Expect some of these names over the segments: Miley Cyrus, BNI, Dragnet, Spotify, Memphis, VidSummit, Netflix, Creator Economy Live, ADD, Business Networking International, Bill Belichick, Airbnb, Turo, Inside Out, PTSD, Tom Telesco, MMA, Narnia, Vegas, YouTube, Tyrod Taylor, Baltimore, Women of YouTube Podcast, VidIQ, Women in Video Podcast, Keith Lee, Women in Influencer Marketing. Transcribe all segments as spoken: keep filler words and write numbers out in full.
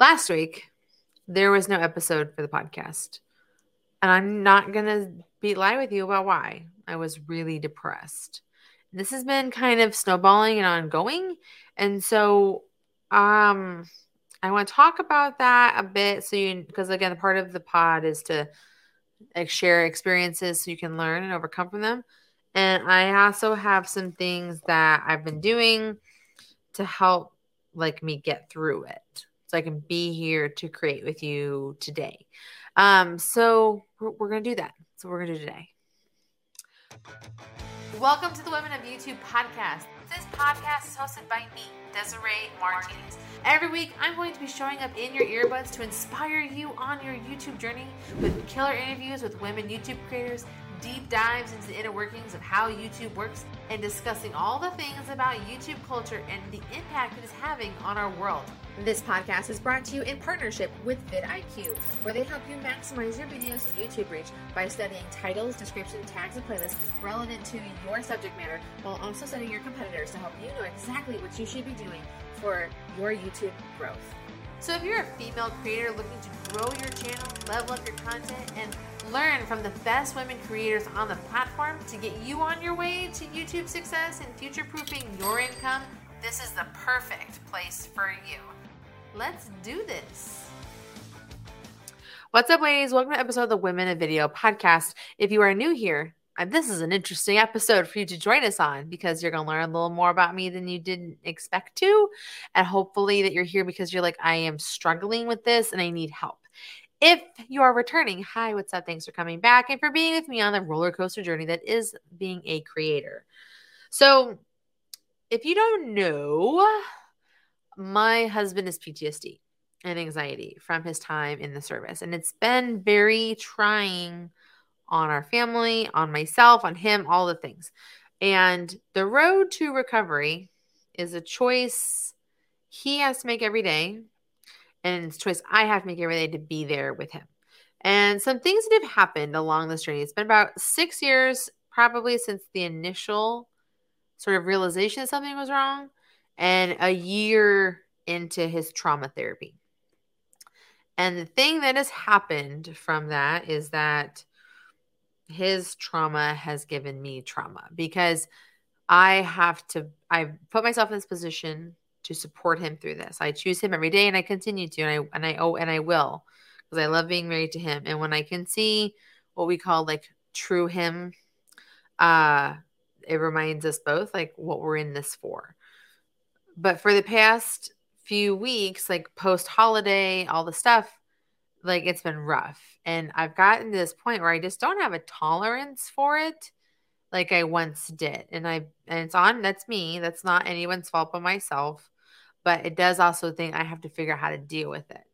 last week, there was no episode for the podcast. And I'm not going to be lying with you about why. I was really depressed. This has been kind of snowballing and ongoing. And so um, I want to talk about that a bit. So you, because again, part of the pod is to like, share experiences so you can learn and overcome from them. And I also have some things that I've been doing to help like me get through it. So I can be here to create with you today. Um, so we're, we're going to do that. That's what we're going to do today. Welcome to the Women of YouTube Podcast. This podcast is hosted by me, Desiree Martinez. Every week, I'm going to be showing up in your earbuds to inspire you on your YouTube journey with killer interviews with women YouTube creators, deep dives into the inner workings of how YouTube works, and discussing all the things about YouTube culture and the impact it is having on our world. This podcast is brought to you in partnership with VidIQ, where they help you maximize your video's YouTube reach by studying titles, description, tags, and playlists relevant to your subject matter, while also studying your competitors to help you know exactly what you should be doing for your YouTube growth. So if you're a female creator looking to grow your channel, level up your content, and learn from the best women creators on the platform to get you on your way to YouTube success and future-proofing your income, this is the perfect place for you. Let's do this. What's up, ladies? Welcome to an episode of the Women in Video Podcast. If you are new here, this is an interesting episode for you to join us on because you're going to learn a little more about me than you didn't expect to. And hopefully that you're here because you're like, I am struggling with this and I need help. If you are returning, hi, what's up? Thanks for coming back and for being with me on the roller coaster journey that is being a creator. So if you don't know, my husband is P T S D and anxiety from his time in the service. And it's been very trying on our family, on myself, on him, all the things. And the road to recovery is a choice he has to make every day. And it's a choice I have to make every day to be there with him. And some things that have happened along this journey. It's been about six years probably since the initial sort of realization that something was wrong and a year into his trauma therapy. And the thing that has happened from that is that his trauma has given me trauma because I have to, I've put myself in this position to support him through this. I choose him every day and I continue to, and I, and I, oh, and I will, because I love being married to him. And when I can see what we call like true him, uh, it reminds us both like what we're in this for. But for the past few weeks, like post holiday, all the stuff, like it's been rough. And I've gotten to this point where I just don't have a tolerance for it like I once did. And I and it's on, that's me. That's not anyone's fault but myself. But it does also think I have to figure out how to deal with it.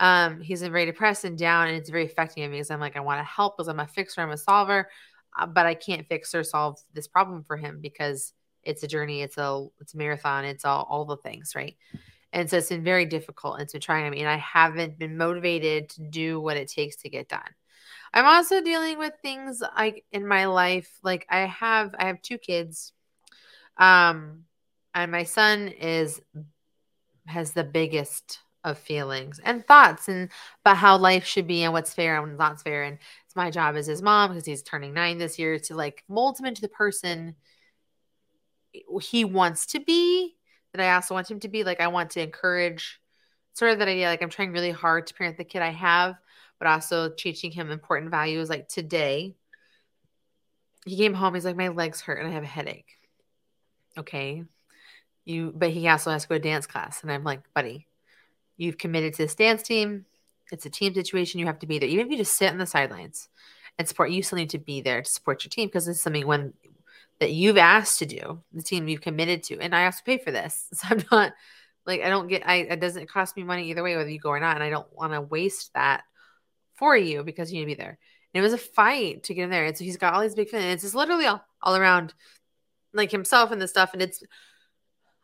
Um, he's been very depressed and down, and it's very affecting me because I'm like, I want to help because I'm a fixer, I'm a solver, uh, but I can't fix or solve this problem for him because it's a journey, it's a it's a marathon, it's all all the things, right? And so it's been very difficult. It's been trying. I mean, I haven't been motivated to do what it takes to get done. I'm also dealing with things like in my life. Like I have, I have two kids. Um, and my son is, has the biggest of feelings and thoughts and about how life should be and what's fair and what's not fair. And it's my job as his mom, because he's turning nine this year, to like mold him into the person he wants to be. That I also want him to be. Like I want to encourage sort of that idea, like I'm trying really hard to parent the kid I have, but also teaching him important values. Like today, he came home, he's like, my legs hurt and I have a headache. Okay. You, but he also has to go to dance class. And I'm like, buddy, you've committed to this dance team. It's a team situation. You have to be there. Even if you just sit on the sidelines and support, you still need to be there to support your team because it's something when that you've asked to do, the team you've committed to, and I have to pay for this. So I'm not like, I don't get, I, it doesn't cost me money either way, whether you go or not. And I don't want to waste that for you because you need to be there. And it was a fight to get him there. And so he's got all these big feelings. It's just literally all, all around like himself and the stuff. And it's,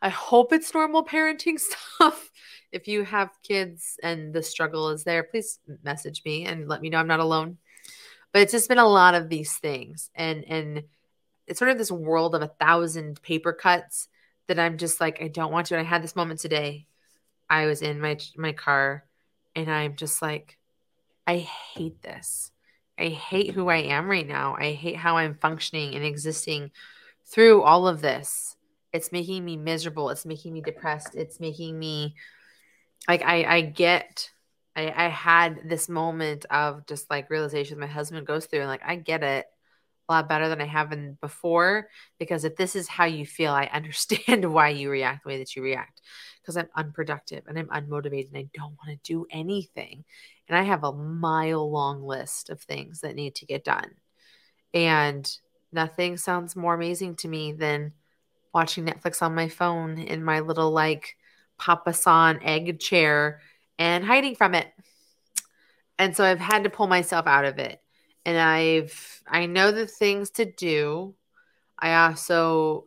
I hope it's normal parenting stuff. If you have kids and the struggle is there, please message me and let me know I'm not alone. But it's just been a lot of these things. And, and, it's sort of this world of a thousand paper cuts that I'm just like, I don't want to. And I had this moment today I was in my my car and I'm just like, I hate this. I hate who I am right now. I hate how I'm functioning and existing through all of this. It's making me miserable. It's making me depressed. It's making me like, I, I get, I, I had this moment of just like realization my husband goes through, and like, I get it a lot better than I have been before, because if this is how you feel, I understand why you react the way that you react, because I'm unproductive and I'm unmotivated and I don't want to do anything. And I have a mile long list of things that need to get done. And nothing sounds more amazing to me than watching Netflix on my phone in my little like Papa San egg chair and hiding from it. And so I've had to pull myself out of it. And I've, I know the things to do. I also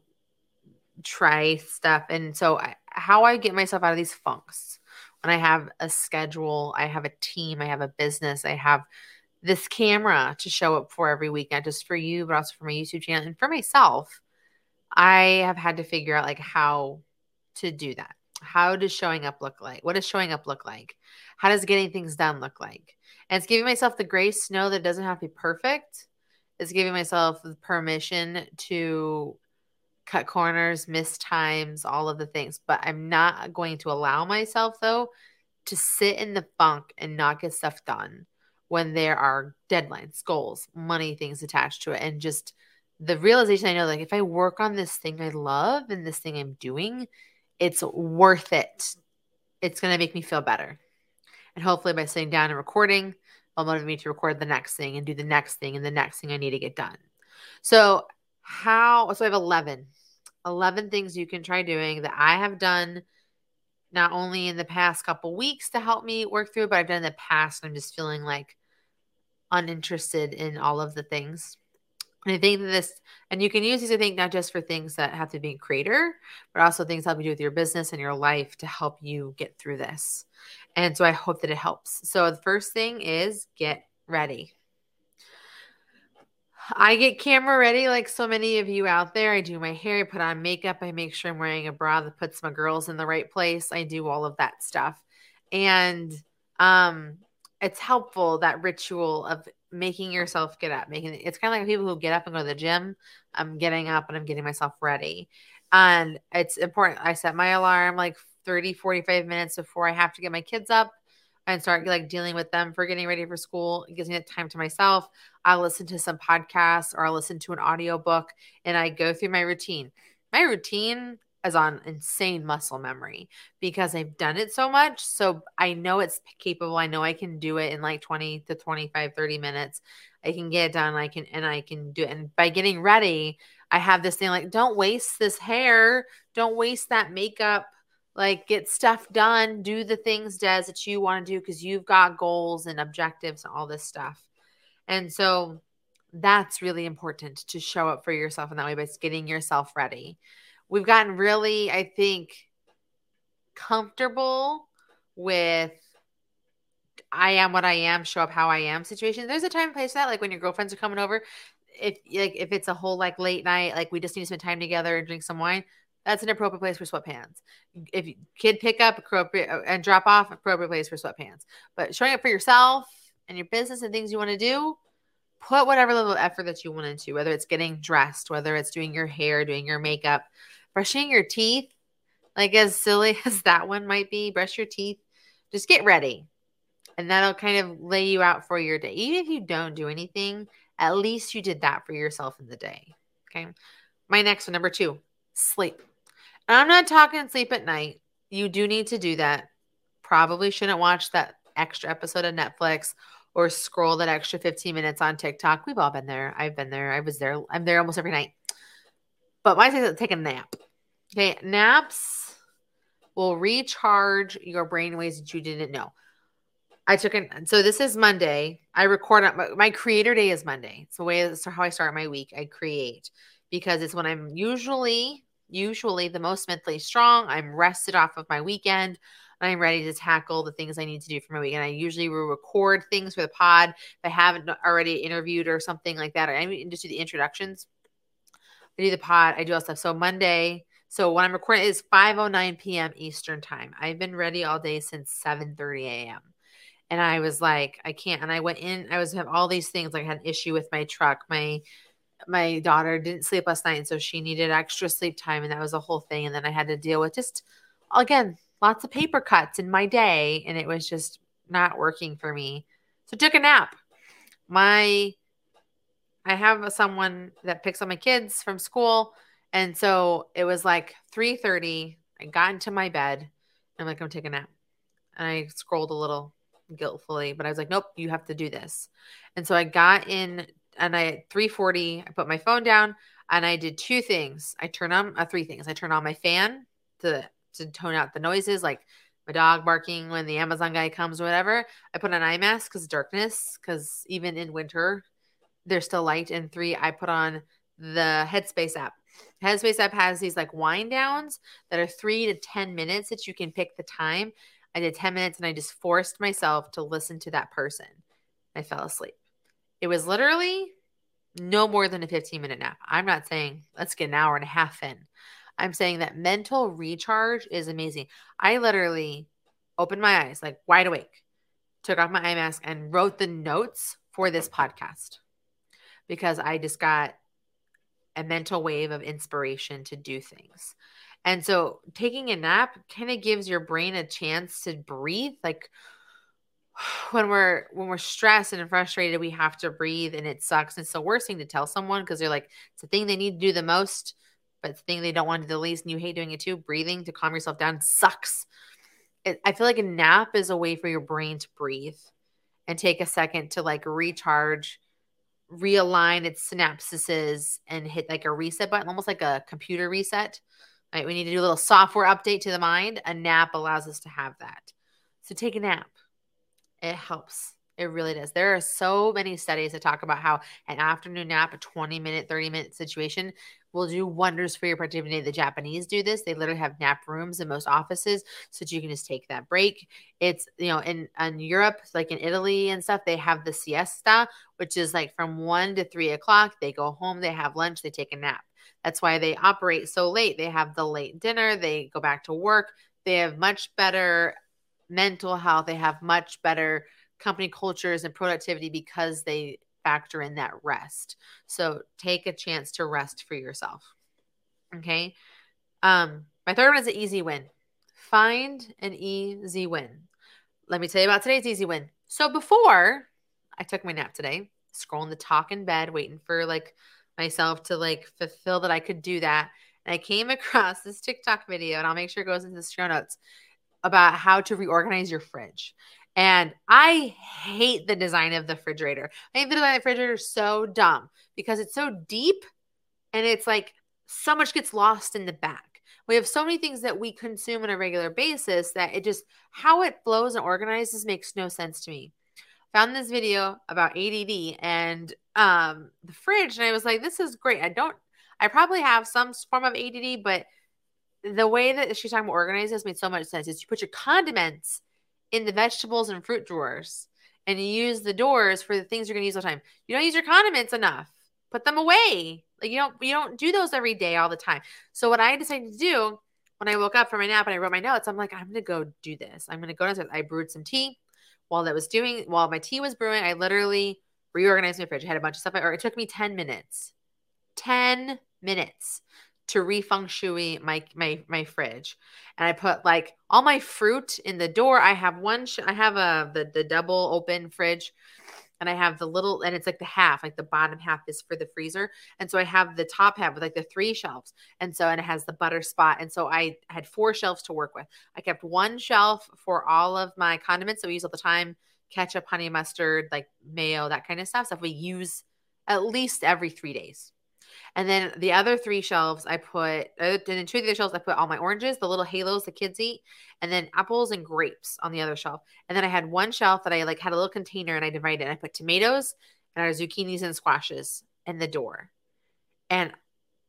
try stuff. And so I, how I get myself out of these funks, when I have a schedule, I have a team, I have a business, I have this camera to show up for every week, not just for you, but also for my YouTube channel and for myself. I have had to figure out like how to do that. How does showing up look like? What does showing up look like? How does getting things done look like? And it's giving myself the grace to know that it doesn't have to be perfect. It's giving myself the permission to cut corners, miss times, all of the things. But I'm not going to allow myself, though, to sit in the funk and not get stuff done when there are deadlines, goals, money, things attached to it. And just the realization I know, like, if I work on this thing I love and this thing I'm doing, it's worth it. It's going to make me feel better. And hopefully by sitting down and recording, I'll motivate me to record the next thing and do the next thing and the next thing I need to get done. So how, so I have eleven, eleven things you can try doing that I have done not only in the past couple weeks to help me work through, but I've done in the past. And I'm just feeling like uninterested in all of the things. And I think that this, and you can use these, I think, not just for things that have to be a creator, but also things that help you do with your business and your life to help you get through this. And so I hope that it helps. So the first thing is get ready. I get camera ready like so many of you out there. I do my hair, I put on makeup, I make sure I'm wearing a bra that puts my girls in the right place. I do all of that stuff. And um, it's helpful, that ritual of making yourself get up. Making it's kind of like people who get up and go to the gym. I'm getting up and I'm getting myself ready. And it's important. I set my alarm like thirty, forty-five minutes before I have to get my kids up and start like dealing with them for getting ready for school. It gives me the time to myself. I'll listen to some podcasts or I'll listen to an audiobook and I go through my routine. My routine is on insane muscle memory because I've done it so much. So I know it's capable. I know I can do it in like twenty to twenty-five, thirty minutes. I can get it done. I can, and I can do it. And by getting ready, I have this thing like, don't waste this hair. Don't waste that makeup. Like, get stuff done, do the things, Des, that you want to do because you've got goals and objectives and all this stuff. And so that's really important to show up for yourself in that way, by getting yourself ready. We've gotten really, I think, comfortable with I am what I am, show up how I am situation. There's a time and place for that, like when your girlfriends are coming over. If like if it's a whole like late night, like we just need to spend time together and drink some wine, that's an appropriate place for sweatpants. If you, kid pick up appropriate and drop off, appropriate place for sweatpants. But showing up for yourself and your business and things you want to do, put whatever level of effort that you want into, whether it's getting dressed, whether it's doing your hair, doing your makeup, brushing your teeth, like as silly as that one might be, brush your teeth, just get ready. And that'll kind of lay you out for your day. Even if you don't do anything, at least you did that for yourself in the day. Okay. My next one, number two, sleep. And I'm not talking sleep at night. You do need to do that. Probably shouldn't watch that extra episode of Netflix or scroll that extra fifteen minutes on TikTok. We've all been there. I've been there. I was there. I'm there almost every night. But my thing is take a nap. Okay, naps will recharge your brain in ways that you didn't know. I took an, so this is Monday. I record, my creator day is Monday. It's the way, it's how I start my week. I create because it's when I'm usually... usually the most mentally strong. I'm rested off of my weekend and I'm ready to tackle the things I need to do for my weekend. I usually will record things for the pod if I haven't already interviewed or something like that. Or I just do the introductions. I do the pod. I do all stuff. So Monday, So when I'm recording, it's five oh nine p.m. Eastern time. I've been ready all day since seven thirty a.m. And I was like, I can't. And I went in, I was have all these things. Like I had an issue with my truck. My, my daughter didn't sleep last night. And so she needed extra sleep time. And that was a whole thing. And then I had to deal with just, again, lots of paper cuts in my day. And it was just not working for me. So I took a nap. My, I have someone that picks up my kids from school. And so it was like three thirty. I got into my bed. I'm like, I'm taking a nap. And I scrolled a little guiltfully, but I was like, nope, you have to do this. And so I got in and I at three forty, I put my phone down and I did two things. I turn on uh, three things. I turned on my fan to, to tone out the noises, like my dog barking when the Amazon guy comes or whatever. I put an eye mask because darkness, because even in winter, there's still light. And three, I put on the Headspace app. Headspace app has these like wind downs that are three to ten minutes that you can pick the time. I did ten minutes and I just forced myself to listen to that person. I fell asleep. It was literally no more than a fifteen minute nap. I'm not saying let's get an hour and a half in. I'm saying that mental recharge is amazing. I literally opened my eyes, like wide awake, took off my eye mask and wrote the notes for this podcast because I just got a mental wave of inspiration to do things. And so taking a nap kind of gives your brain a chance to breathe. Like when we're, when we're stressed and frustrated, we have to breathe and it sucks. It's the worst thing to tell someone because they're like, it's the thing they need to do the most, but it's the thing they don't want to do the least. And you hate doing it too. Breathing to calm yourself down sucks. It, I feel like a nap is a way for your brain to breathe and take a second to like recharge, realign its synapses and hit like a reset button, almost like a computer reset. Right, we need to do a little software update to the mind. A nap allows us to have that. So take a nap. It helps. It really does. There are so many studies that talk about how an afternoon nap, a twenty minute, thirty minute situation will do wonders for your productivity. The Japanese do this. They literally have nap rooms in most offices so that you can just take that break. It's, you know, in, in Europe, like in Italy and stuff, they have the siesta, which is like from one to three o'clock. They go home, they have lunch, they take a nap. That's why they operate so late. They have the late dinner. They go back to work. They have much better mental health. They have much better company cultures and productivity because they factor in that rest. So take a chance to rest for yourself. Okay. Um, my third one is an easy win. Find an easy win. Let me tell you about today's easy win. So before I took my nap today, scrolling the talk in bed, waiting for like myself to like fulfill that I could do that. And I came across this TikTok video, and I'll make sure it goes into the show notes, about how to reorganize your fridge. And I hate the design of the refrigerator. I hate the design of the refrigerator so dumb because it's so deep and it's like so much gets lost in the back. We have so many things that we consume on a regular basis that it just, how it flows and organizes makes no sense to me. Found this video about A D D and um, the fridge. And I was like, this is great. I don't, I probably have some form of A D D, but the way that she's talking about organizing this made so much sense. Is you put your condiments in the vegetables and fruit drawers and you use the doors for the things you're going to use all the time. You don't use your condiments enough. Put them away. Like you don't, you don't do those every day all the time. So what I decided to do when I woke up from my nap and I wrote my notes, I'm like, I'm going to go do this. I'm going to go downstairs. I brewed some tea. While that was doing, while my tea was brewing, I literally reorganized my fridge. I had a bunch of stuff. Or it took me ten minutes, ten minutes to re-feng shui my, my, my fridge. And I put like all my fruit in the door. I have one, sh- I have a, the, the double open fridge and I have the little, and it's like the half, like the bottom half is for the freezer. And so I have the top half with like the three shelves. And so, and it has the butter spot. And so I had four shelves to work with. I kept one shelf for all of my condiments that we use all the time, ketchup, honey mustard, like mayo, that kind of stuff. Stuff we use at least every three days. And then the other three shelves I put, and then two of the shelves I put all my oranges, the little halos the kids eat, and then apples and grapes on the other shelf. And then I had one shelf that I like had a little container and I divided it. And I put tomatoes and our zucchinis and squashes in the door. And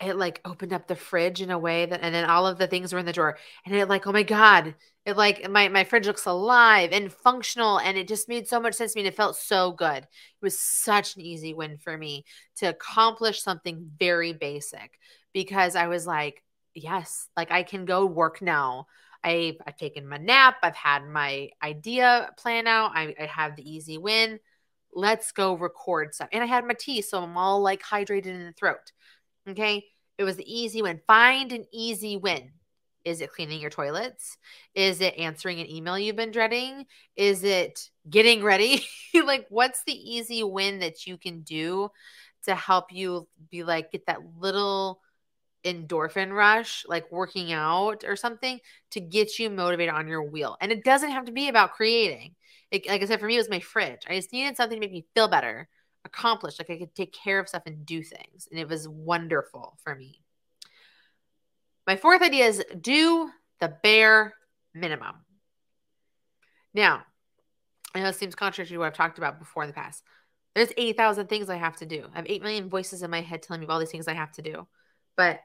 it like opened up the fridge in a way that, and then all of the things were in the drawer. And it like, oh my God, it like my, my fridge looks alive and functional. And it just made so much sense to me. And it felt so good. It was such an easy win for me to accomplish something very basic because I was like, yes, like I can go work now. I've, I've taken my nap. I've had my idea plan out. I, I have the easy win. Let's go record stuff. And I had my tea, so I'm all like hydrated in the throat. Okay. It was the easy win. Find an easy win. Is it cleaning your toilets? Is it answering an email you've been dreading? Is it getting ready? Like, what's the easy win that you can do to help you be like, get that little endorphin rush, like working out or something, to get you motivated on your wheel? And it doesn't have to be about creating. It, like I said, for me, it was my fridge. I just needed something to make me feel better, accomplished, like I could take care of stuff and do things. And it was wonderful for me. My fourth idea is do the bare minimum. Now, I know it seems contradictory to what I've talked about before in the past. There's eighty thousand things I have to do. I have eight million voices in my head telling me all these things I have to do. But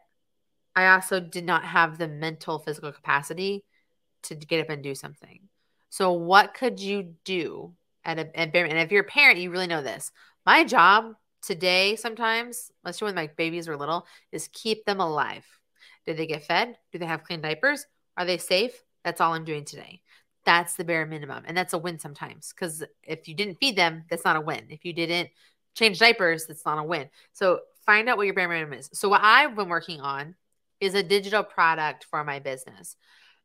I also did not have the mental, physical capacity to get up and do something. So what could you do at a at bare minimum? And if you're a parent, you really know this. My job today sometimes, especially when my babies were little, is keep them alive. Did they get fed? Do they have clean diapers? Are they safe? That's all I'm doing today. That's the bare minimum. And that's a win sometimes, because if you didn't feed them, that's not a win. If you didn't change diapers, that's not a win. So find out what your bare minimum is. So what I've been working on is a digital product for my business.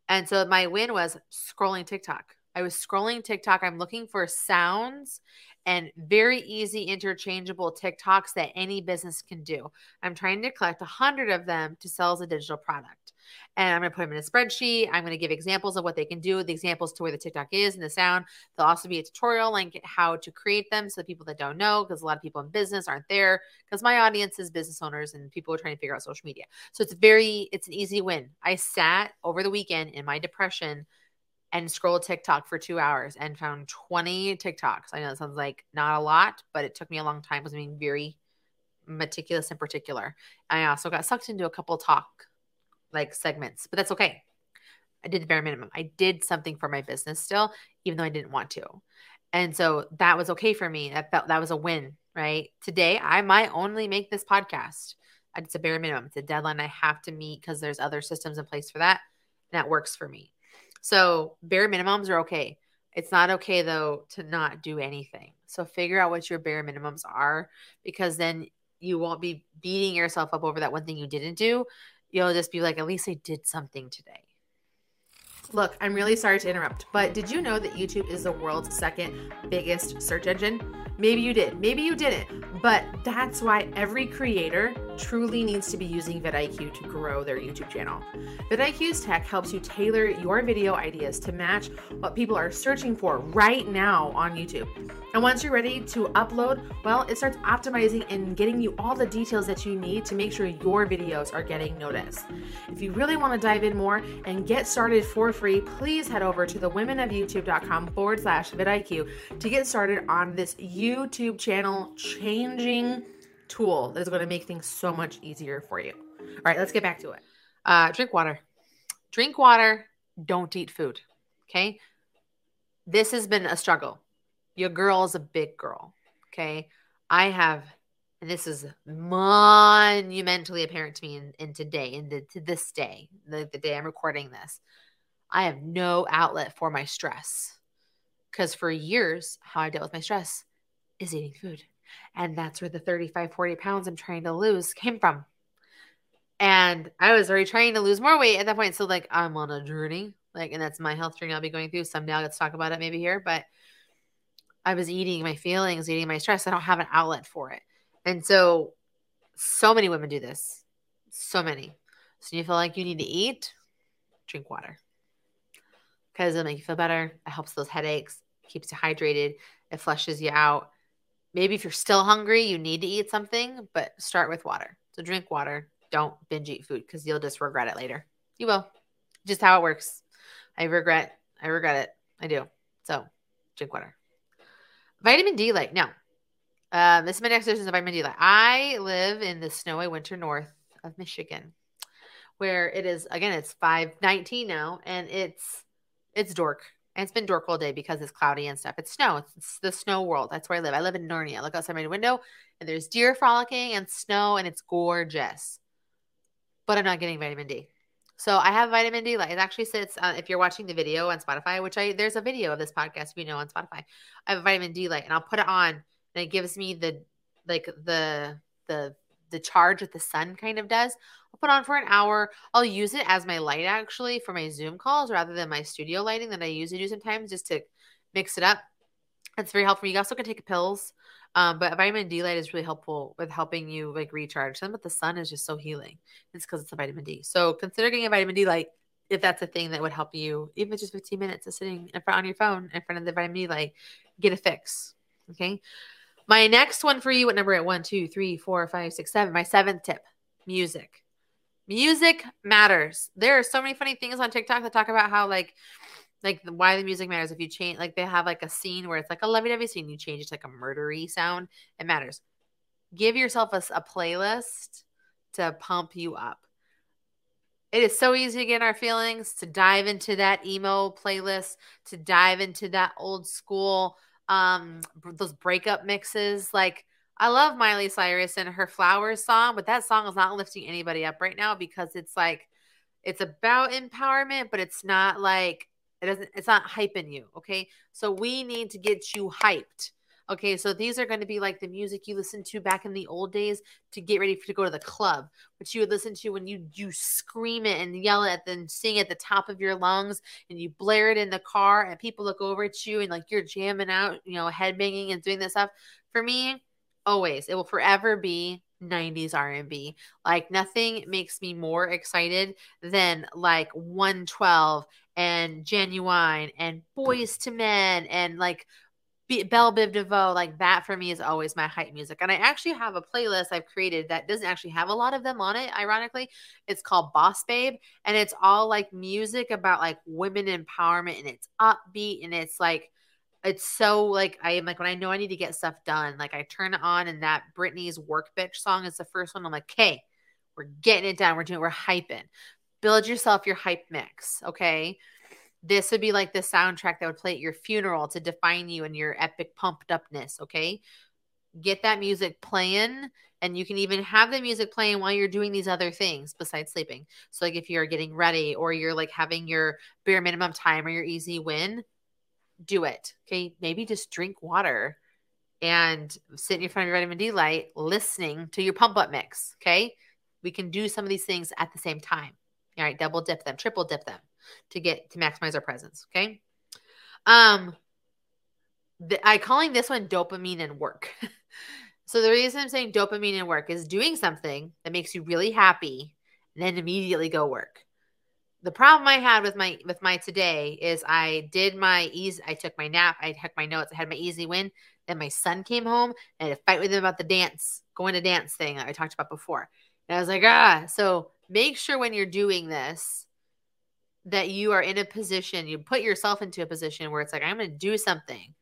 And so my win was scrolling TikTok. I was scrolling TikTok. I'm looking for sounds and very easy interchangeable TikToks that any business can do. I'm trying to collect one hundred of them to sell as a digital product. And I'm going to put them in a spreadsheet. I'm going to give examples of what they can do, the examples to where the TikTok is and the sound. There'll also be a tutorial on how to create them, so the people that don't know, because a lot of people in business aren't there, because my audience is business owners and people are trying to figure out social media. So it's very, it's an easy win. I sat over the weekend in my depression and scrolled TikTok for two hours and found twenty TikToks. I know that sounds like not a lot, but it took me a long time because I'm being very meticulous in particular. I also got sucked into a couple talk like segments, but that's okay. I did the bare minimum. I did something for my business still, even though I didn't want to. And so that was okay for me. That felt, that was a win, right? Today, I might only make this podcast. It's a bare minimum. It's a deadline I have to meet because there's other systems in place for that. And that works for me. So bare minimums are okay. It's not okay, though, to not do anything. So figure out what your bare minimums are, because then you won't be beating yourself up over that one thing you didn't do. You'll just be like, at least I did something today. Look, I'm really sorry to interrupt, but did you know that YouTube is the world's second biggest search engine? Maybe you did, maybe you didn't, but that's why every creator truly needs to be using VidIQ to grow their YouTube channel. VidIQ's tech helps you tailor your video ideas to match what people are searching for right now on YouTube. And once you're ready to upload, well, it starts optimizing and getting you all the details that you need to make sure your videos are getting noticed. If you really want to dive in more and get started for free, please head over to the women of youtube dot com forward slash vidIQ to get started on this YouTube channel changing tool that is going to make things so much easier for you. All right, let's get back to it. Uh, drink water. Drink water. Don't eat food. Okay. This has been a struggle. Your girl is a big girl, okay? I have, and this is monumentally apparent to me in, in today, in the, to this day, the, the day I'm recording this, I have no outlet for my stress. Because for years, how I dealt with my stress is eating food. And that's where the thirty-five, forty pounds I'm trying to lose came from. And I was already trying to lose more weight at that point. So, like, I'm on a journey. Like, and that's my health journey I'll be going through. Someday I'll get to talk about it maybe here, but I was eating my feelings, eating my stress. I don't have an outlet for it. And so, so many women do this. So many. So you feel like you need to eat, drink water. Because it'll make you feel better. It helps those headaches. Keeps you hydrated. It flushes you out. Maybe if you're still hungry, you need to eat something, but start with water. So drink water. Don't binge eat food, because you'll just regret it later. You will. Just how it works. I regret. I regret it. I do. So drink water. Vitamin D light. Now, uh, this is my next edition of vitamin D light. I live in the snowy winter north of Michigan, where it is, again, it's five nineteen now, and it's it's dork. And it's been dork all day because it's cloudy and stuff. It's snow. It's, it's the snow world. That's where I live. I live in Narnia. I look outside my window, and there's deer frolicking and snow, and it's gorgeous. but I'm not getting vitamin D. So I have vitamin D. Like it actually sits, uh, if you're watching the video on Spotify, which I, there's a video of this podcast, we know, on Spotify, I have a vitamin D light and I'll put it on and it gives me the, like the, the, the charge that the sun kind of does. I'll put on for an hour. I'll use it as my light actually for my Zoom calls rather than my studio lighting that I usually do sometimes just to mix it up. It's very helpful. You also can take pills, um, but vitamin D light is really helpful with helping you like recharge. Something about the sun is just so healing. It's because it's a vitamin D. So consider getting a vitamin D light if that's a thing that would help you, even just fifteen minutes of sitting in front on your phone in front of the vitamin D light, get a fix. Okay. My next one for you, what number at one, two, three, four, five, six, seven. My seventh tip, music. Music matters. There are so many funny things on TikTok that talk about how like, like why the music matters. If you change, like they have like a scene where it's like a lovey-dovey scene, you change it to like a murdery sound. It matters. Give yourself a, a playlist to pump you up. It is so easy to get in our feelings, to dive into that emo playlist, to dive into that old school, um, those breakup mixes. Like I love Miley Cyrus and her Flowers song, but that song is not lifting anybody up right now because it's like, it's about empowerment, but it's not like, It doesn't, it's not hyping you. Okay. So we need to get you hyped. Okay. So these are going to be like the music you listened to back in the old days to get ready for, to go to the club, which you would listen to when you, you scream it and yell at them, sing at the top of your lungs and you blare it in the car and people look over at you and like you're jamming out, you know, headbanging and doing this stuff. For me, always, it will forever be nineties R and B. Like nothing makes me more excited than like one twelve and Genuine and Boys to Men and like B- Belle Biv DeVoe. Like that for me is always my hype music. And I actually have a playlist I've created that doesn't actually have a lot of them on it. Ironically, it's called Boss Babe. And it's all like music about like women empowerment and it's upbeat and it's like, it's so like, I am like, when I know I need to get stuff done, like I turn it on and that Britney's Work Bitch song is the first one. I'm like, hey, we're getting it down. We're doing, we're hyping. Build yourself your hype mix. Okay. This would be like the soundtrack that would play at your funeral to define you and your epic pumped upness. Okay. Get that music playing and you can even have the music playing while you're doing these other things besides sleeping. So like if you're getting ready or you're like having your bare minimum time or your easy win, do it. Okay. Maybe just drink water and sit in front of your vitamin D light, listening to your pump up mix. Okay. We can do some of these things at the same time. All right. Double dip them, triple dip them to get to maximize our presence. Okay. Um, the, I calling this one dopamine and work. So the reason I'm saying dopamine and work is doing something that makes you really happy and then immediately go work. The problem I had with my with my today is I did my easy, I took my nap, I took my notes, I had my easy win, then my son came home and I had a fight with him about the dance, going to dance thing that I talked about before. And I was like, ah, so make sure when you're doing this that you are in a position, you put yourself into a position where it's like, I'm going to do something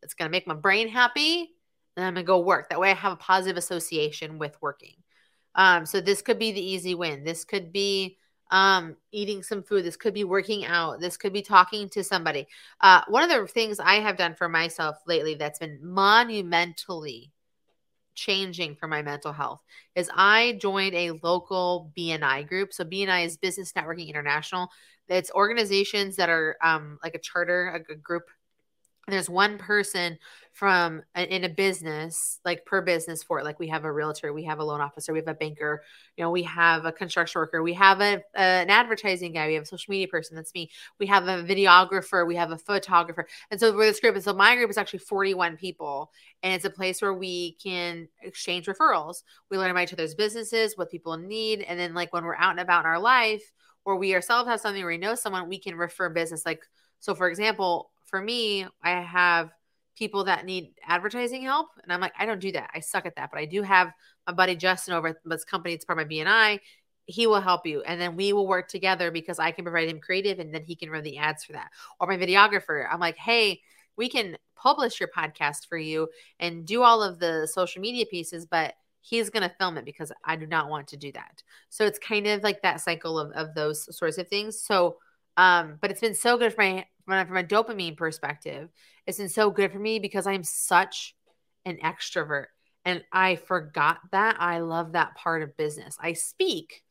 that's going to make my brain happy and I'm going to go work. That way I have a positive association with working. Um, so this could be the easy win. This could be Um, eating some food. This could be working out. This could be talking to somebody. Uh, one of the things I have done for myself lately that's been monumentally changing for my mental health is I joined a local B N I group. So B N I is Business Networking International. It's organizations that are um, like a charter, a group. And there's one person from in a business, like per business for it. Like we have a realtor, we have a loan officer, we have a banker, you know, we have a construction worker, we have a, a an advertising guy, we have a social media person, that's me. We have a videographer, we have a photographer. And so we're this group. And so my group is actually forty-one people. And it's a place where we can exchange referrals. We learn about each other's businesses, what people need. And then like when we're out and about in our life, or we ourselves have something where we know someone, we can refer business. Like, so for example, for me, I have people that need advertising help. And I'm like, I don't do that. I suck at that. But I do have my buddy Justin over at this company. It's part of my B N I. He will help you. And then we will work together because I can provide him creative and then he can run the ads for that. Or my videographer, I'm like, hey, we can publish your podcast for you and do all of the social media pieces, but he's going to film it because I do not want to do that. So it's kind of like that cycle of, of those sorts of things. So, um, but it's been so good for my from a dopamine perspective, it's been so good for me because I'm such an extrovert and I forgot that. I love that part of business. I speak,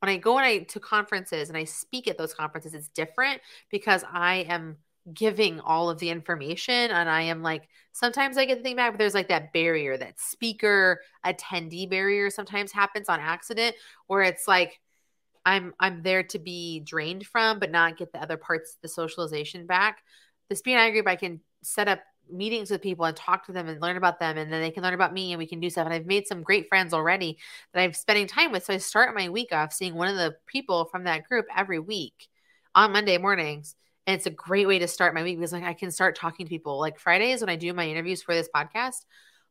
when I go and I to conferences and I speak at those conferences, it's different because I am giving all of the information, and I am like, sometimes I get the thing back, but there's like that barrier, that speaker attendee barrier sometimes happens on accident, where it's like, I'm, I'm there to be drained from, but not get the other parts, the socialization back. This B and I group, I can set up meetings with people and talk to them and learn about them. And then they can learn about me and we can do stuff. And I've made some great friends already that I'm spending time with. So I start my week off seeing one of the people from that group every week on Monday mornings. And it's a great way to start my week because like I can start talking to people. Like Fridays when I do my interviews for this podcast,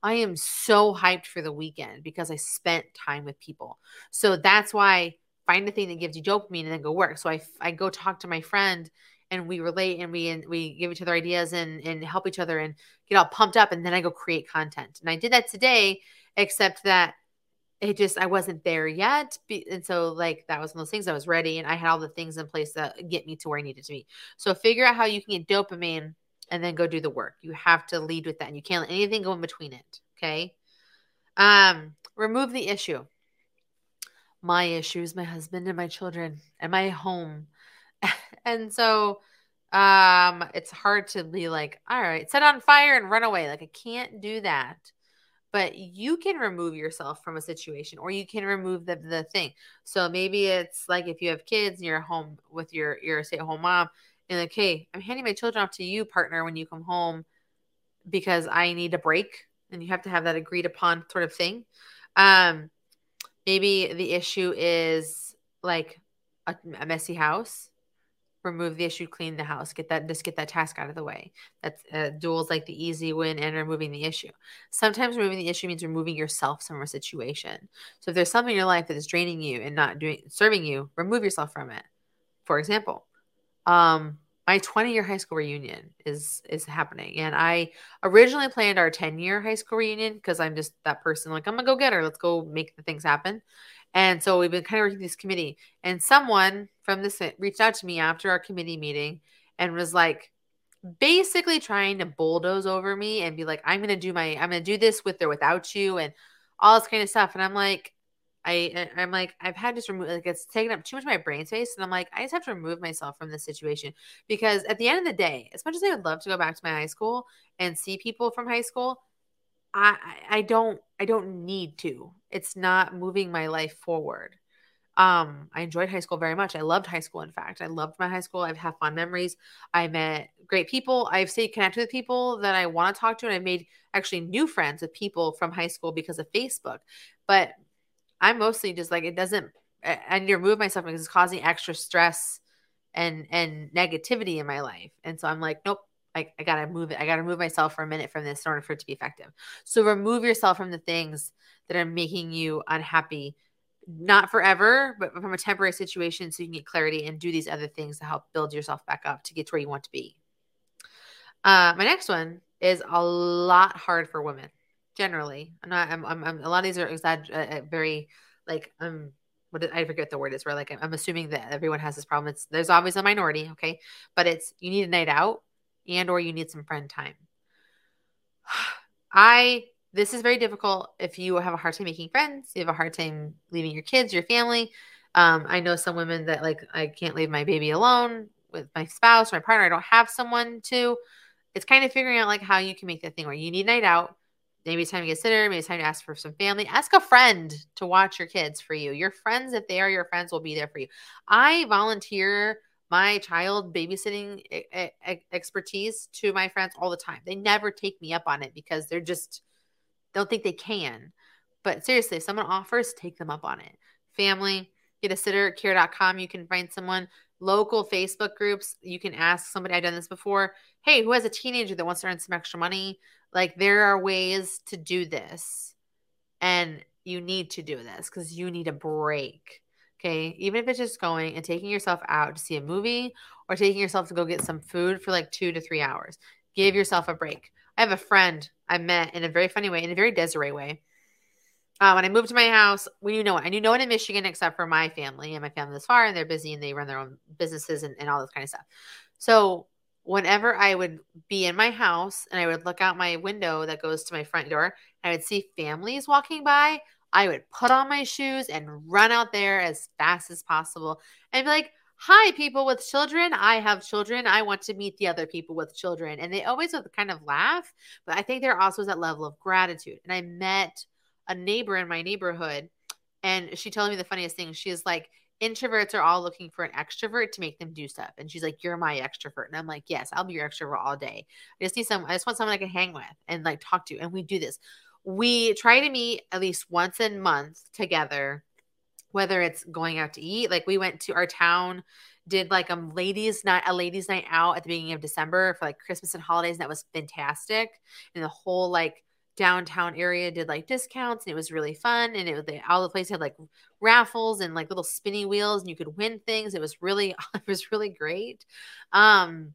I am so hyped for the weekend because I spent time with people. So that's why find the thing that gives you dopamine and then go work. So I, I go talk to my friend and we relate and we, and we give each other ideas and, and help each other and get all pumped up. And then I go create content. And I did that today, except that it just, I wasn't there yet. And so like, that was one of those things. I was ready and I had all the things in place that get me to where I needed to be. So figure out how you can get dopamine and then go do the work. You have to lead with that and you can't let anything go in between it. Okay. Um, remove the issue. My issues, my husband and my children and my home. And so um, it's hard to be like, all right, set on fire and run away. Like I can't do that. But you can remove yourself from a situation or you can remove the, the thing. So maybe it's like if you have kids and you're home with your, your stay-at-home mom and like, hey, I'm handing my children off to you, partner, when you come home because I need a break. And you have to have that agreed upon sort of thing. Um, maybe the issue is like a, a messy house. Remove the issue, clean the house, get that, just get that task out of the way. That's uh, duels like the easy win and removing the issue. Sometimes removing the issue means removing yourself from a situation. So if there's something in your life that is draining you and not doing, serving you, remove yourself from it. For example, um, my twenty year high school reunion is, is happening. And I originally planned our ten year high school reunion. Cause I'm just that person. Like I'm gonna go get her. Let's go make the things happen. And so we've been kind of working this committee and someone from this reached out to me after our committee meeting and was like basically trying to bulldoze over me and be like, I'm going to do my, I'm going to do this with or without you and all this kind of stuff. And I'm like, I, I'm like, I've had to remove, like it's taken up too much of my brain space. And I'm like, I just have to remove myself from this situation because at the end of the day, as much as I would love to go back to my high school and see people from high school, I, I don't, I don't need to, it's not moving my life forward. Um, I enjoyed high school very much. I loved high school. In fact, I loved my high school. I've had fond memories. I met great people. I've stayed connected with people that I want to talk to. And I made actually new friends with people from high school because of Facebook, but I'm mostly just like, it doesn't, I need to remove myself because it's causing extra stress and, and negativity in my life. And so I'm like, nope, I, I gotta move it. I gotta move myself for a minute from this in order for it to be effective. So remove yourself from the things that are making you unhappy, not forever, but from a temporary situation so you can get clarity and do these other things to help build yourself back up to get to where you want to be. Uh, my next one is a lot hard for women generally. I'm not, I'm, I'm, I'm a lot of these are exag- uh, very like, um, what did, I forget what the word is where like, I'm, I'm assuming that everyone has this problem. It's, there's always a minority. Okay. But it's, you need a night out and, or you need some friend time. I, This is very difficult if you have a hard time making friends, you have a hard time leaving your kids, your family. Um, I know some women that like, I can't leave my baby alone with my spouse or my partner. I don't have someone to. It's kind of figuring out like how you can make that thing where you need a night out. Maybe it's time to get a sitter. Maybe it's time to ask for some family. Ask a friend to watch your kids for you. Your friends, if they are your friends, will be there for you. I volunteer my child babysitting e- e- expertise to my friends all the time. They never take me up on it because they're just – don't think they can, but seriously, if someone offers, take them up on it. Family, get a sitter at care dot com. You can find someone. Local Facebook groups. You can ask somebody. I've done this before. Hey, who has a teenager that wants to earn some extra money? Like there are ways to do this and you need to do this because you need a break. Okay. Even if it's just going and taking yourself out to see a movie or taking yourself to go get some food for like two to three hours, give yourself a break. I have a friend I met in a very funny way, in a very Desiree way. Uh, when I moved to my house, we knew no one. I knew no one in Michigan except for my family, and my family is far, and they're busy, and they run their own businesses and, and all this kind of stuff. So whenever I would be in my house, and I would look out my window that goes to my front door, and I would see families walking by, I would put on my shoes and run out there as fast as possible and be like, hi, people with children. I have children. I want to meet the other people with children. And they always would kind of laugh, but I think there also is that level of gratitude. And I met a neighbor in my neighborhood, and she told me the funniest thing. She is like, introverts are all looking for an extrovert to make them do stuff. And she's like, you're my extrovert. And I'm like, yes, I'll be your extrovert all day. I just need some, I just want someone I can hang with and like talk to. And we do this. We try to meet at least once a month together, whether it's going out to eat. Like we went to our town, did like a ladies night, a ladies night out at the beginning of December for like Christmas and holidays. And that was fantastic. And the whole like downtown area did like discounts, and it was really fun. And it was, they, all the places had like raffles and like little spinny wheels, and you could win things. It was really, it was really great. Um,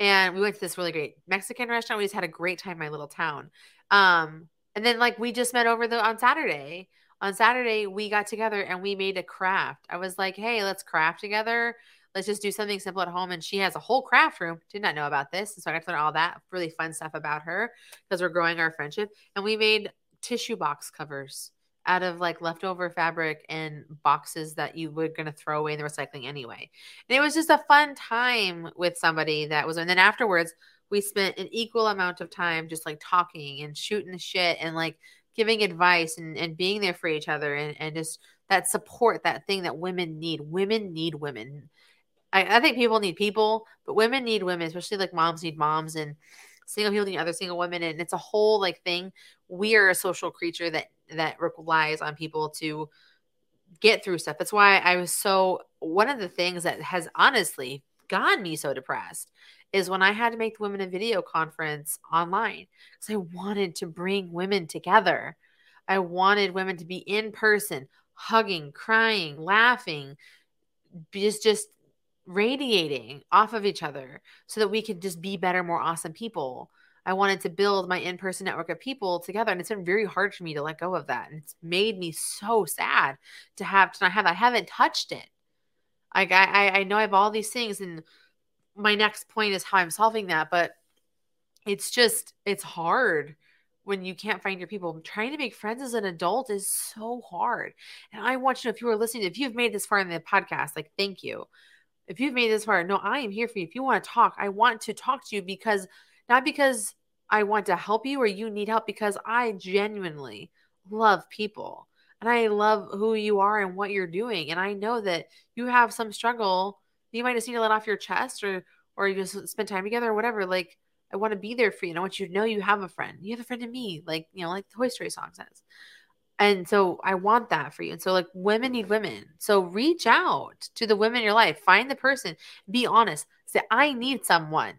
and we went to this really great Mexican restaurant. We just had a great time in my little town. Um, and then like, we just met over the, on Saturday, on Saturday, we got together and we made a craft. I was like, hey, let's craft together. Let's just do something simple at home. And she has a whole craft room. Did not know about this. And so I got to learn all that really fun stuff about her because we're growing our friendship. And we made tissue box covers out of like leftover fabric and boxes that you were going to throw away in the recycling anyway. And it was just a fun time with somebody that was, and then afterwards we spent an equal amount of time just like talking and shooting the shit and like giving advice and, and being there for each other. And, and just that support, that thing that women need, women need women. I, I think people need people, but women need women, especially like moms need moms and single people need other single women. And it's a whole like thing. We are a social creature that, that relies on people to get through stuff. That's why I was so, one of the things that has honestly gotten me so depressed is when I had to make the Women in Video conference online, because I wanted to bring women together. I wanted women to be in person, hugging, crying, laughing, just, just, radiating off of each other so that we could just be better, more awesome people. I wanted to build my in-person network of people together. And it's been very hard for me to let go of that. And it's made me so sad to have, to not have, I haven't touched it. I, I, I know I have all these things, and my next point is how I'm solving that, but it's just, it's hard when you can't find your people. Trying to make friends as an adult is so hard. And I want you to know, if you are listening, if you've made this far in the podcast, like, thank you. If you've made this far, no, I am here for you. If you want to talk, I want to talk to you, because not because I want to help you or you need help, because I genuinely love people and I love who you are and what you're doing. And I know that you have some struggle. You might just need to let off your chest, or, or you just spend time together or whatever. Like, I want to be there for you. And I want you to know you have a friend. You have a friend in me, like, you know, like the Toy Story song says. And so I want that for you. And so like, women need women. So reach out to the women in your life, find the person, be honest, say, I need someone.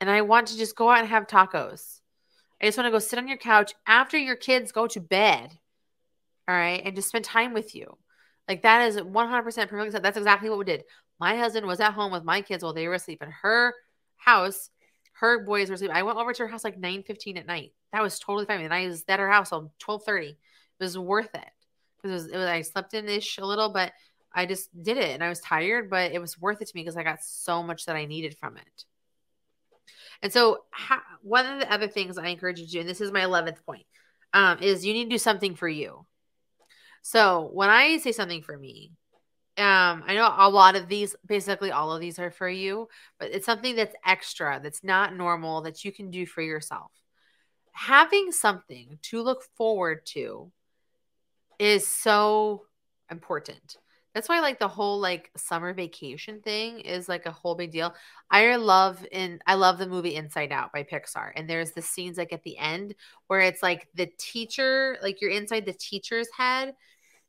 And I want to just go out and have tacos. I just want to go sit on your couch after your kids go to bed. All right. And just spend time with you. Like, that is one hundred percent perfect. That's exactly what we did. My husband was at home with my kids while they were asleep in her house. Her boys were asleep. I went over to her house like nine fifteen at night. That was totally fine. And I was at her house till twelve thirty. It was worth it. Because it was, it was, I slept in-ish a little, but I just did it. And I was tired, but it was worth it to me because I got so much that I needed from it. And so ha- one of the other things I encourage you to do, and this is my eleventh point, um, is you need to do something for you. So when I say something for me, Um, I know a lot of these, basically all of these are for you, but it's something that's extra, that's not normal, that you can do for yourself. Having something to look forward to is so important. That's why like the whole like summer vacation thing is like a whole big deal. I love in I love the movie Inside Out by Pixar. And there's the scenes like at the end where it's like the teacher, like you're inside the teacher's head.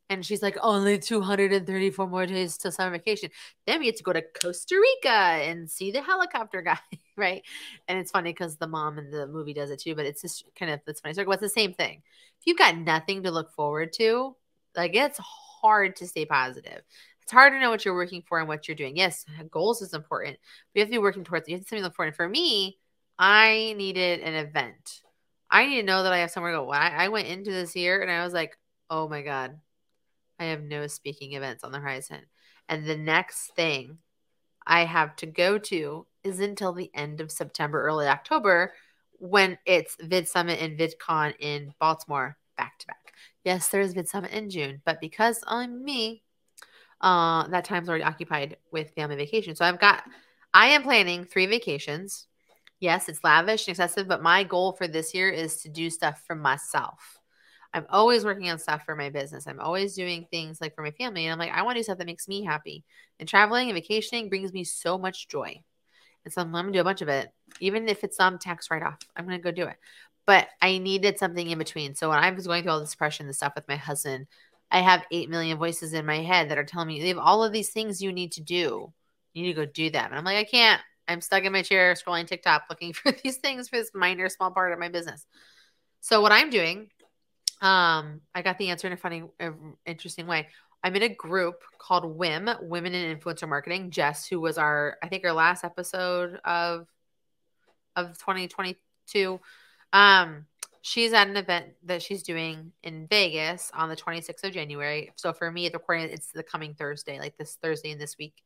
And she's like, only two hundred thirty-four more days to summer vacation. Then we get to go to Costa Rica and see the helicopter guy, right? And it's funny because the mom in the movie does it too, but it's just kind of, it's funny. So it's the same thing. If you've got nothing to look forward to, like, it's hard to stay positive. It's hard to know what you're working for and what you're doing. Yes, goals is important. We have to be working towards it. You have to something to look forward to. For me, I needed an event. I need to know that I have somewhere to go. Well, I, I went into this year and I was like, oh my God, I have no speaking events on the horizon. And the next thing I have to go to is until the end of September, early October, when it's VidSummit and VidCon in Baltimore back to back. Yes, there is VidSummit in June, but because I'm me, uh, that time's already occupied with family vacation. So I've got, I am planning three vacations. Yes, it's lavish and excessive, but my goal for this year is to do stuff for myself. I'm always working on stuff for my business. I'm always doing things like for my family. And I'm like, I want to do stuff that makes me happy. And traveling and vacationing brings me so much joy. And so I'm going to do a bunch of it. Even if it's some um, tax write-off, I'm going to go do it. But I needed something in between. So when I was going through all this depression and stuff with my husband, I have eight million voices in my head that are telling me, they have all of these things you need to do. You need to go do them. And I'm like, I can't. I'm stuck in my chair scrolling TikTok looking for these things for this minor, small part of my business. So what I'm doing... Um, I got the answer in a funny, uh, interesting way. I'm in a group called W I M, Women in Influencer Marketing. Jess, who was our, I think our last episode of, of twenty twenty-two. Um, she's at an event that she's doing in Vegas on the twenty-sixth of January. So for me, the recording, it's the coming Thursday, like this Thursday and this week.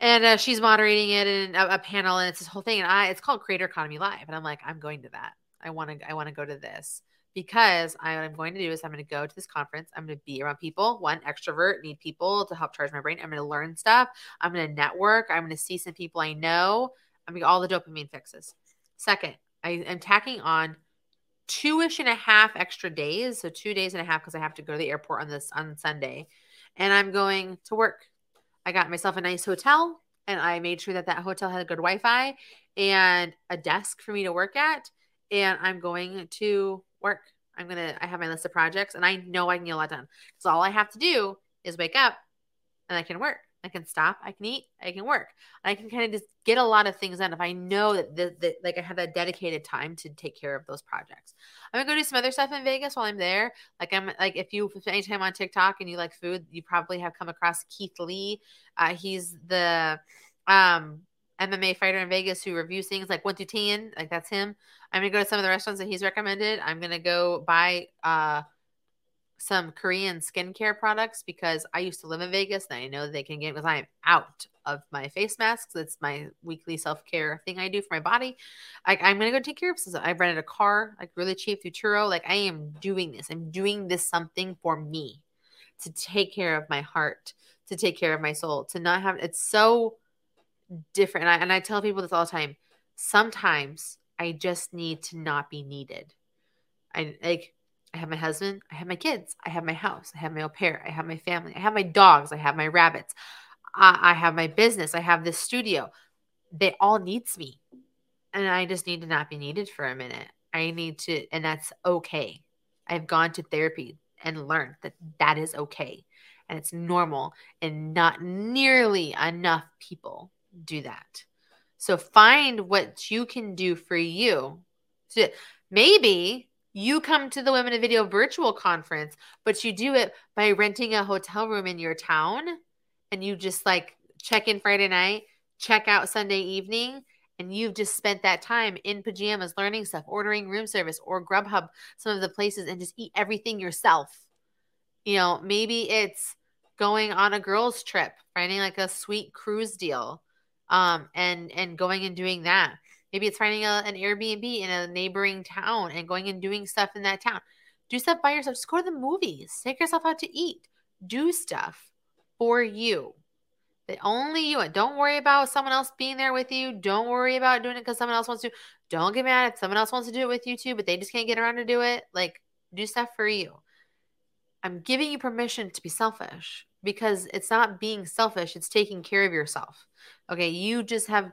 And uh, she's moderating it in a, a panel, and it's this whole thing. And I, it's called Creator Economy Live. And I'm like, I'm going to that. I want to, I want to go to this. Because I, what I'm going to do is I'm going to go to this conference. I'm going to be around people. One, extrovert, need people to help charge my brain. I'm going to learn stuff. I'm going to network. I'm going to see some people I know. I'm going to get all the dopamine fixes. Second, I am tacking on two-ish and a half extra days. So two days and a half because I have to go to the airport on this on Sunday. And I'm going to work. I got myself a nice hotel. And I made sure that that hotel had good Wi-Fi and a desk for me to work at. And I'm going to... work. I'm going to, I have my list of projects and I know I can get a lot done. So all I have to do is wake up and I can work. I can stop. I can eat. I can work. And I can kind of just get a lot of things done if I know that, the, that like I have that dedicated time to take care of those projects. I'm going to go do some other stuff in Vegas while I'm there. Like I'm like, if you spend any time on TikTok and you like food, you probably have come across Keith Lee. Uh, he's the, um, M M A fighter in Vegas who reviews things like one through ten, like that's him. I'm going to go to some of the restaurants that he's recommended. I'm going to go buy uh, some Korean skincare products because I used to live in Vegas and I know they can get because I am out of my face masks. That's my weekly self-care thing I do for my body. I, I'm going to go take care of this. I rented a car like really cheap through Turo. Like I am doing this. I'm doing this something for me to take care of my heart, to take care of my soul, to not have – it's so – different. And I, and I tell people this all the time. Sometimes I just need to not be needed. I like, I have my husband, I have my kids, I have my house, I have my au pair, I have my family, I have my dogs, I have my rabbits, I, I have my business, I have this studio. They all needs me. And I just need to not be needed for a minute. I need to, and that's okay. I've gone to therapy and learned that that is okay. And it's normal and not nearly enough people do that. So find what you can do for you. So maybe you come to the Women in Video virtual conference, but you do it by renting a hotel room in your town and you just like check in Friday night, check out Sunday evening, and you've just spent that time in pajamas, learning stuff, ordering room service or Grubhub, some of the places, and just eat everything yourself. You know, maybe it's going on a girls trip, finding like a sweet cruise deal. Um, and, and going and doing that. Maybe it's finding a, an Airbnb in a neighboring town and going and doing stuff in that town. Do stuff by yourself. Just go to the movies. Take yourself out to eat. Do stuff for you. That only you. Don't worry about someone else being there with you. Don't worry about doing it because someone else wants to. Don't get mad if someone else wants to do it with you too, but they just can't get around to do it. Like, do stuff for you. I'm giving you permission to be selfish. Because it's not being selfish. It's taking care of yourself. Okay, you just have,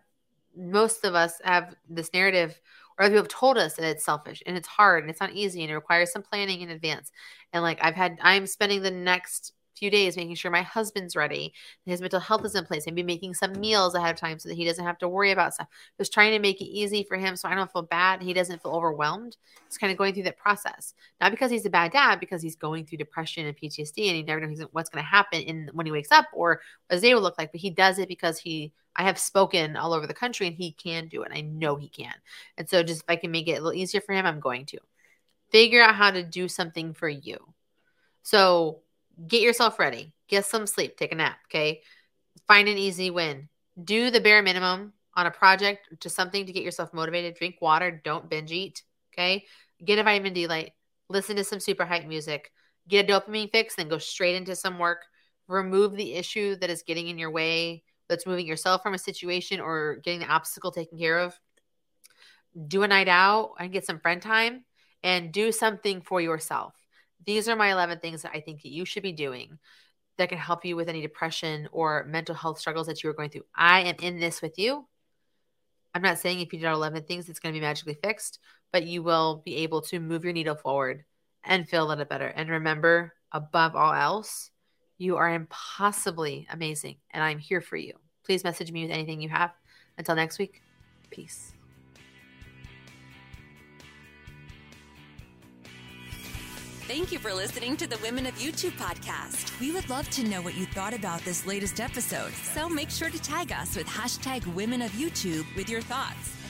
most of us have this narrative or other people have told us that it's selfish and it's hard and it's not easy and it requires some planning in advance. And like I've had, I'm spending the next few days making sure my husband's ready, his mental health is in place. I'd be making some meals ahead of time so that he doesn't have to worry about stuff. Just trying to make it easy for him so I don't feel bad. He doesn't feel overwhelmed. It's kind of going through that process. Not because he's a bad dad, because he's going through depression and P T S D and he never knows what's going to happen in when he wakes up or what his day will look like. But he does it because he, I have spoken all over the country and he can do it. I know he can. And so just if I can make it a little easier for him, I'm going to. Figure out how to do something for you. So get yourself ready. Get some sleep. Take a nap, okay? Find an easy win. Do the bare minimum on a project, just something to get yourself motivated. Drink water. Don't binge eat, okay? Get a vitamin D light. listen to some super hype music, get a dopamine fix, then go straight into some work, remove the issue that is getting in your way, that's moving yourself from a situation or getting the obstacle taken care of. Do a night out and get some friend time and do something for yourself. These are my eleven things that I think that you should be doing that can help you with any depression or mental health struggles that you are going through. I am in this with you. I'm not saying if you did our eleven things, it's going to be magically fixed, but you will be able to move your needle forward and feel a little better. And remember, above all else, you are impossibly amazing, and I'm here for you. Please message me with anything you have. Until next week, peace. Thank you for listening to the Women of YouTube podcast. We would love to know what you thought about this latest episode, so make sure to tag us with hashtag Women of YouTube with your thoughts.